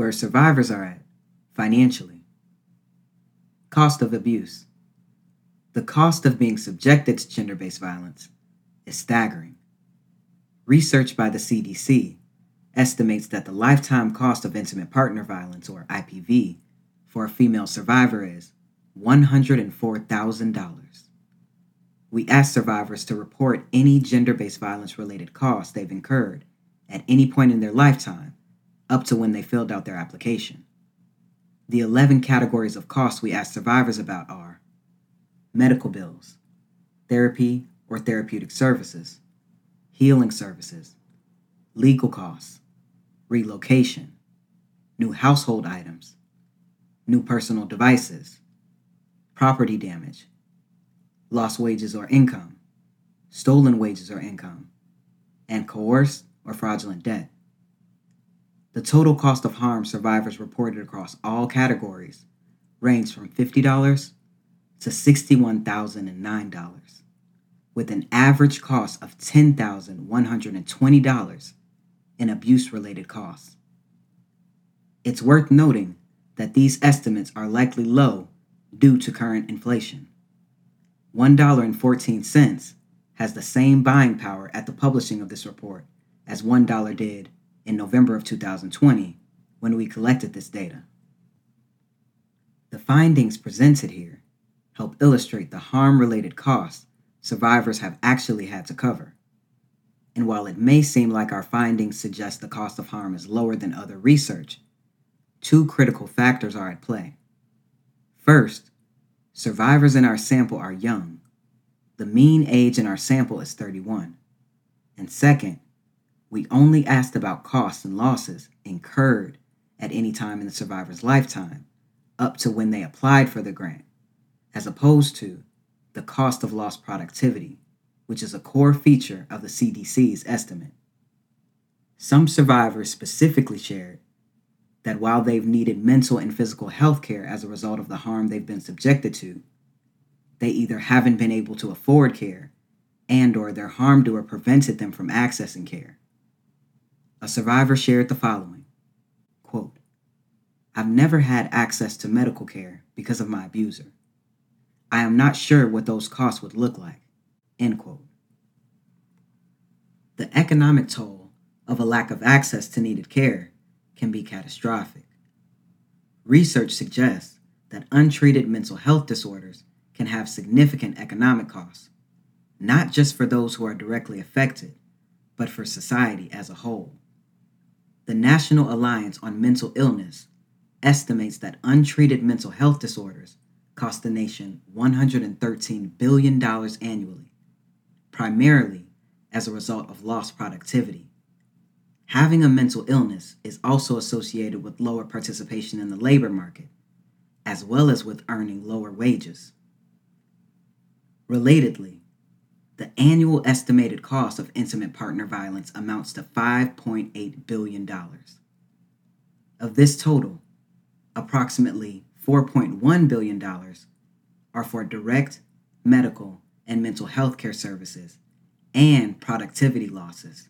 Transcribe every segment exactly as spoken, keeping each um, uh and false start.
where survivors are at financially. Cost of abuse. The cost of being subjected to gender-based violence is staggering. Research by the C D C estimates that the lifetime cost of intimate partner violence, or I P V, for a female survivor is one hundred four thousand dollars. We ask survivors to report any gender-based violence-related costs they've incurred at any point in their lifetime, up to when they filled out their application. The eleven categories of costs we ask survivors about are medical bills, therapy or therapeutic services, healing services, legal costs, relocation, new household items, new personal devices, property damage, lost wages or income, stolen wages or income, and coerced or fraudulent debt. The total cost of harm survivors reported across all categories ranged from fifty dollars to sixty-one thousand nine dollars, with an average cost of ten thousand one hundred twenty dollars in abuse-related costs. It's worth noting that these estimates are likely low due to current inflation. one dollar and fourteen cents has the same buying power at the publishing of this report as one dollar did in November of two thousand twenty when we collected this data. The findings presented here help illustrate the harm-related costs survivors have actually had to cover. And while it may seem like our findings suggest the cost of harm is lower than other research, two critical factors are at play. First, survivors in our sample are young. The mean age in our sample is thirty-one. And second, we only asked about costs and losses incurred at any time in the survivor's lifetime, up to when they applied for the grant, as opposed to the cost of lost productivity, which is a core feature of the C D C's estimate. Some survivors specifically shared that while they've needed mental and physical health care as a result of the harm they've been subjected to, they either haven't been able to afford care and or their harm doer prevented them from accessing care. A survivor shared the following, quote, "I've never had access to medical care because of my abuser. I am not sure what those costs would look like," end quote. The economic toll of a lack of access to needed care can be catastrophic. Research suggests that untreated mental health disorders can have significant economic costs, not just for those who are directly affected, but for society as a whole. The National Alliance on Mental Illness estimates that untreated mental health disorders cost the nation one hundred thirteen billion dollars annually, primarily as a result of lost productivity. Having a mental illness is also associated with lower participation in the labor market, as well as with earning lower wages. Relatedly, the annual estimated cost of intimate partner violence amounts to five point eight billion dollars. Of this total, approximately four point one billion dollars are for direct medical and mental health care services and productivity losses.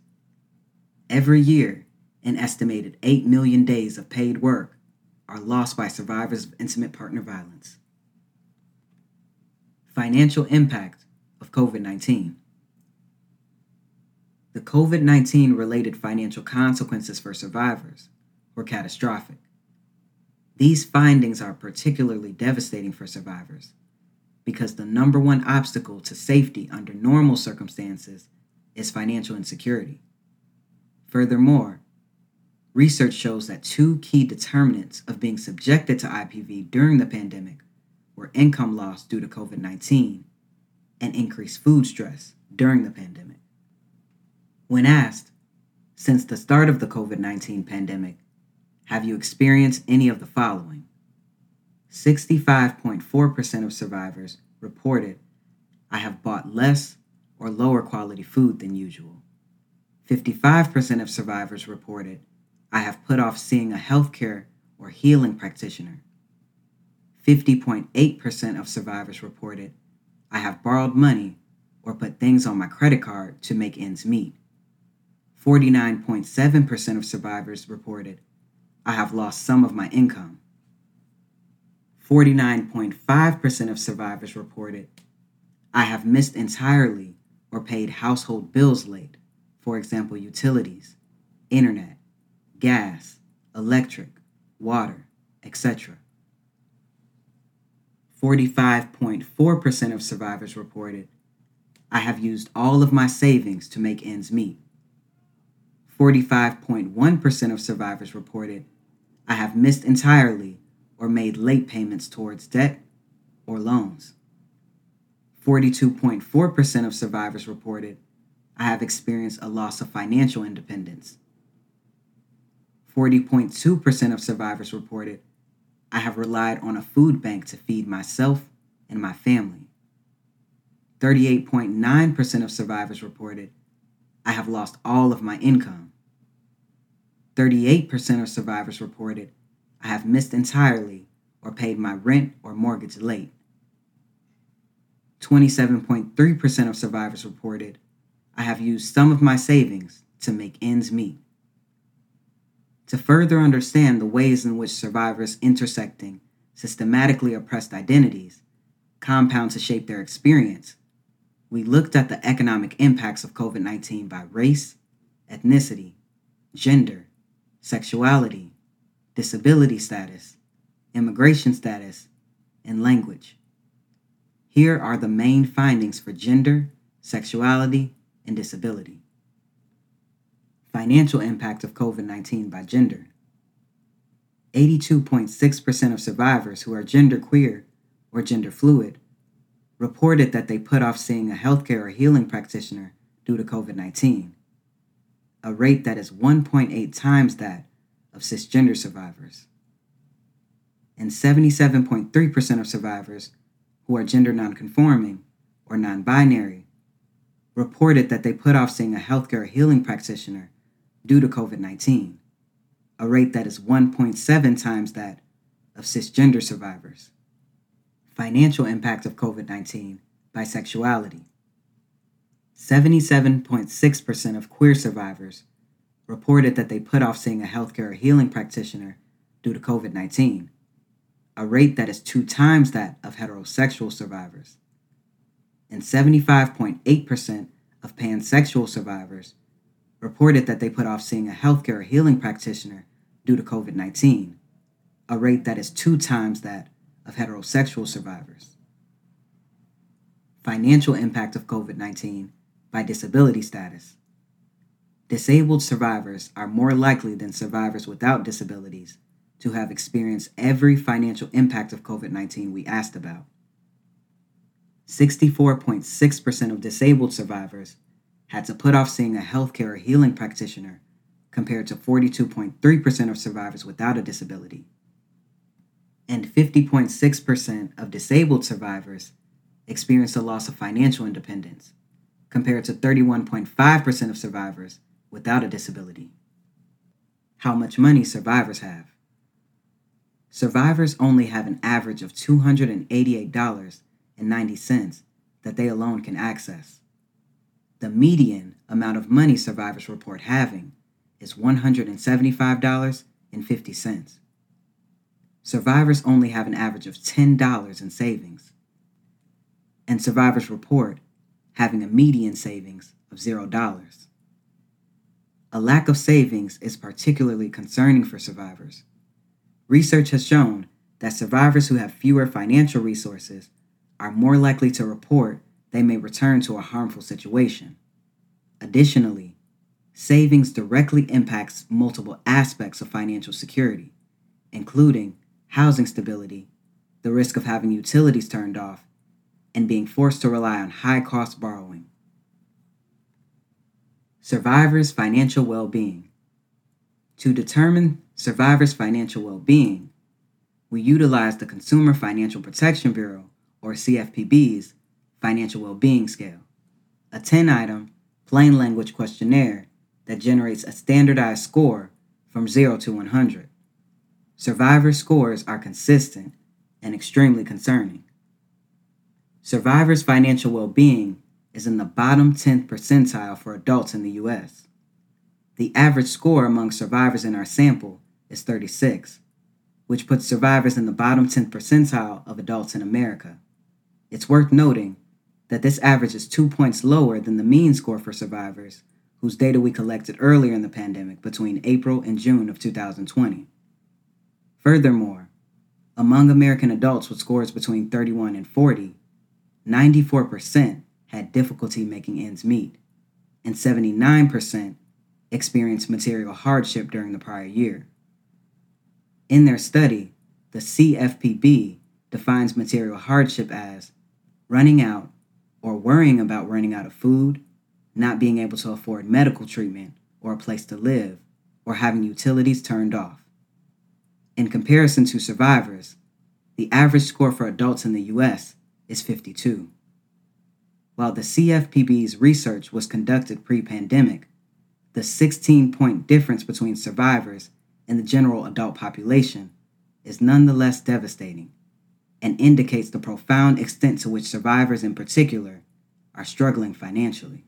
Every year, an estimated eight million days of paid work are lost by survivors of intimate partner violence. Financial impact of COVID nineteen. The COVID nineteen related financial consequences for survivors were catastrophic. These findings are particularly devastating for survivors because the number one obstacle to safety under normal circumstances is financial insecurity. Furthermore, research shows that two key determinants of being subjected to I P V during the pandemic were income loss due to COVID nineteen and increased food stress during the pandemic. When asked, since the start of the COVID nineteen pandemic, have you experienced any of the following? sixty-five point four percent of survivors reported, "I have bought less or lower quality food than usual." fifty-five percent of survivors reported, "I have put off seeing a healthcare or healing practitioner." fifty point eight percent of survivors reported, "I have borrowed money or put things on my credit card to make ends meet." forty-nine point seven percent of survivors reported, I have lost some of my income. forty-nine point five percent of survivors reported, I have missed entirely or paid household bills late, for example, utilities, internet, gas, electric, water, et cetera. forty-five point four percent of survivors reported, I have used all of my savings to make ends meet. forty-five point one percent of survivors reported, I have missed entirely or made late payments towards debt or loans. forty-two point four percent of survivors reported, I have experienced a loss of financial independence. forty point two percent of survivors reported, I have relied on a food bank to feed myself and my family. thirty-eight point nine percent of survivors reported, I have lost all of my income. thirty-eight percent of survivors reported, I have missed entirely or paid my rent or mortgage late. twenty-seven point three percent of survivors reported, I have used some of my savings to make ends meet. To further understand the ways in which survivors intersecting systematically oppressed identities compound to shape their experience, we looked at the economic impacts of COVID nineteen by race, ethnicity, gender, sexuality, disability status, immigration status, and language. Here are the main findings for gender, sexuality, and disability. Financial impact of COVID nineteen by gender. eighty-two point six percent of survivors who are genderqueer or gender fluid reported that they put off seeing a healthcare or healing practitioner due to COVID nineteen, a rate that is one point eight times that of cisgender survivors. And seventy-seven point three percent of survivors who are gender nonconforming or non-binary reported that they put off seeing a healthcare or healing practitioner due to COVID nineteen, a rate that is one point seven times that of cisgender survivors. Financial impact of COVID nineteen by sexuality. seventy-seven point six percent of queer survivors reported that they put off seeing a healthcare or healing practitioner due to COVID nineteen, a rate that is two times that of heterosexual survivors. And seventy-five point eight percent of pansexual survivors reported that they put off seeing a healthcare or healing practitioner due to COVID nineteen, a rate that is two times that of heterosexual survivors. Financial impact of COVID nineteen by disability status. Disabled survivors are more likely than survivors without disabilities to have experienced every financial impact of COVID nineteen we asked about. sixty-four point six percent of disabled survivors had to put off seeing a healthcare or healing practitioner compared to forty-two point three percent of survivors without a disability. And fifty point six percent of disabled survivors experienced a loss of financial independence compared to thirty-one point five percent of survivors without a disability. How much money survivors have. Survivors only have an average of two hundred eighty-eight dollars and ninety cents that they alone can access. The median amount of money survivors report having is one hundred seventy-five dollars and fifty cents. Survivors only have an average of ten dollars in savings, and survivors report having a median savings of zero dollars. A lack of savings is particularly concerning for survivors. Research has shown that survivors who have fewer financial resources are more likely to report they may return to a harmful situation. Additionally, savings directly impacts multiple aspects of financial security, including housing stability, the risk of having utilities turned off, and being forced to rely on high-cost borrowing. Survivors' financial well-being. To determine survivors' financial well-being, we utilize the Consumer Financial Protection Bureau, or C F P B's, Financial Well-Being Scale, a ten-item, plain language questionnaire that generates a standardized score from zero to one hundred. Survivor scores are consistent and extremely concerning. Survivors' financial well-being is in the bottom tenth percentile for adults in the U S. The average score among survivors in our sample is thirty-six, which puts survivors in the bottom tenth percentile of adults in America. It's worth noting that this average is two points lower than the mean score for survivors, whose data we collected earlier in the pandemic between April and June of two thousand twenty. Furthermore, among American adults with scores between thirty-one and forty, ninety-four percent had difficulty making ends meet, and seventy-nine percent experienced material hardship during the prior year. In their study, the C F P B defines material hardship as running out or worrying about running out of food, not being able to afford medical treatment or a place to live, or having utilities turned off. In comparison to survivors, the average score for adults in the U S is fifty-two. While the C F P B's research was conducted pre-pandemic, the sixteen-point difference between survivors and the general adult population is nonetheless devastating and indicates the profound extent to which survivors in particular are struggling financially.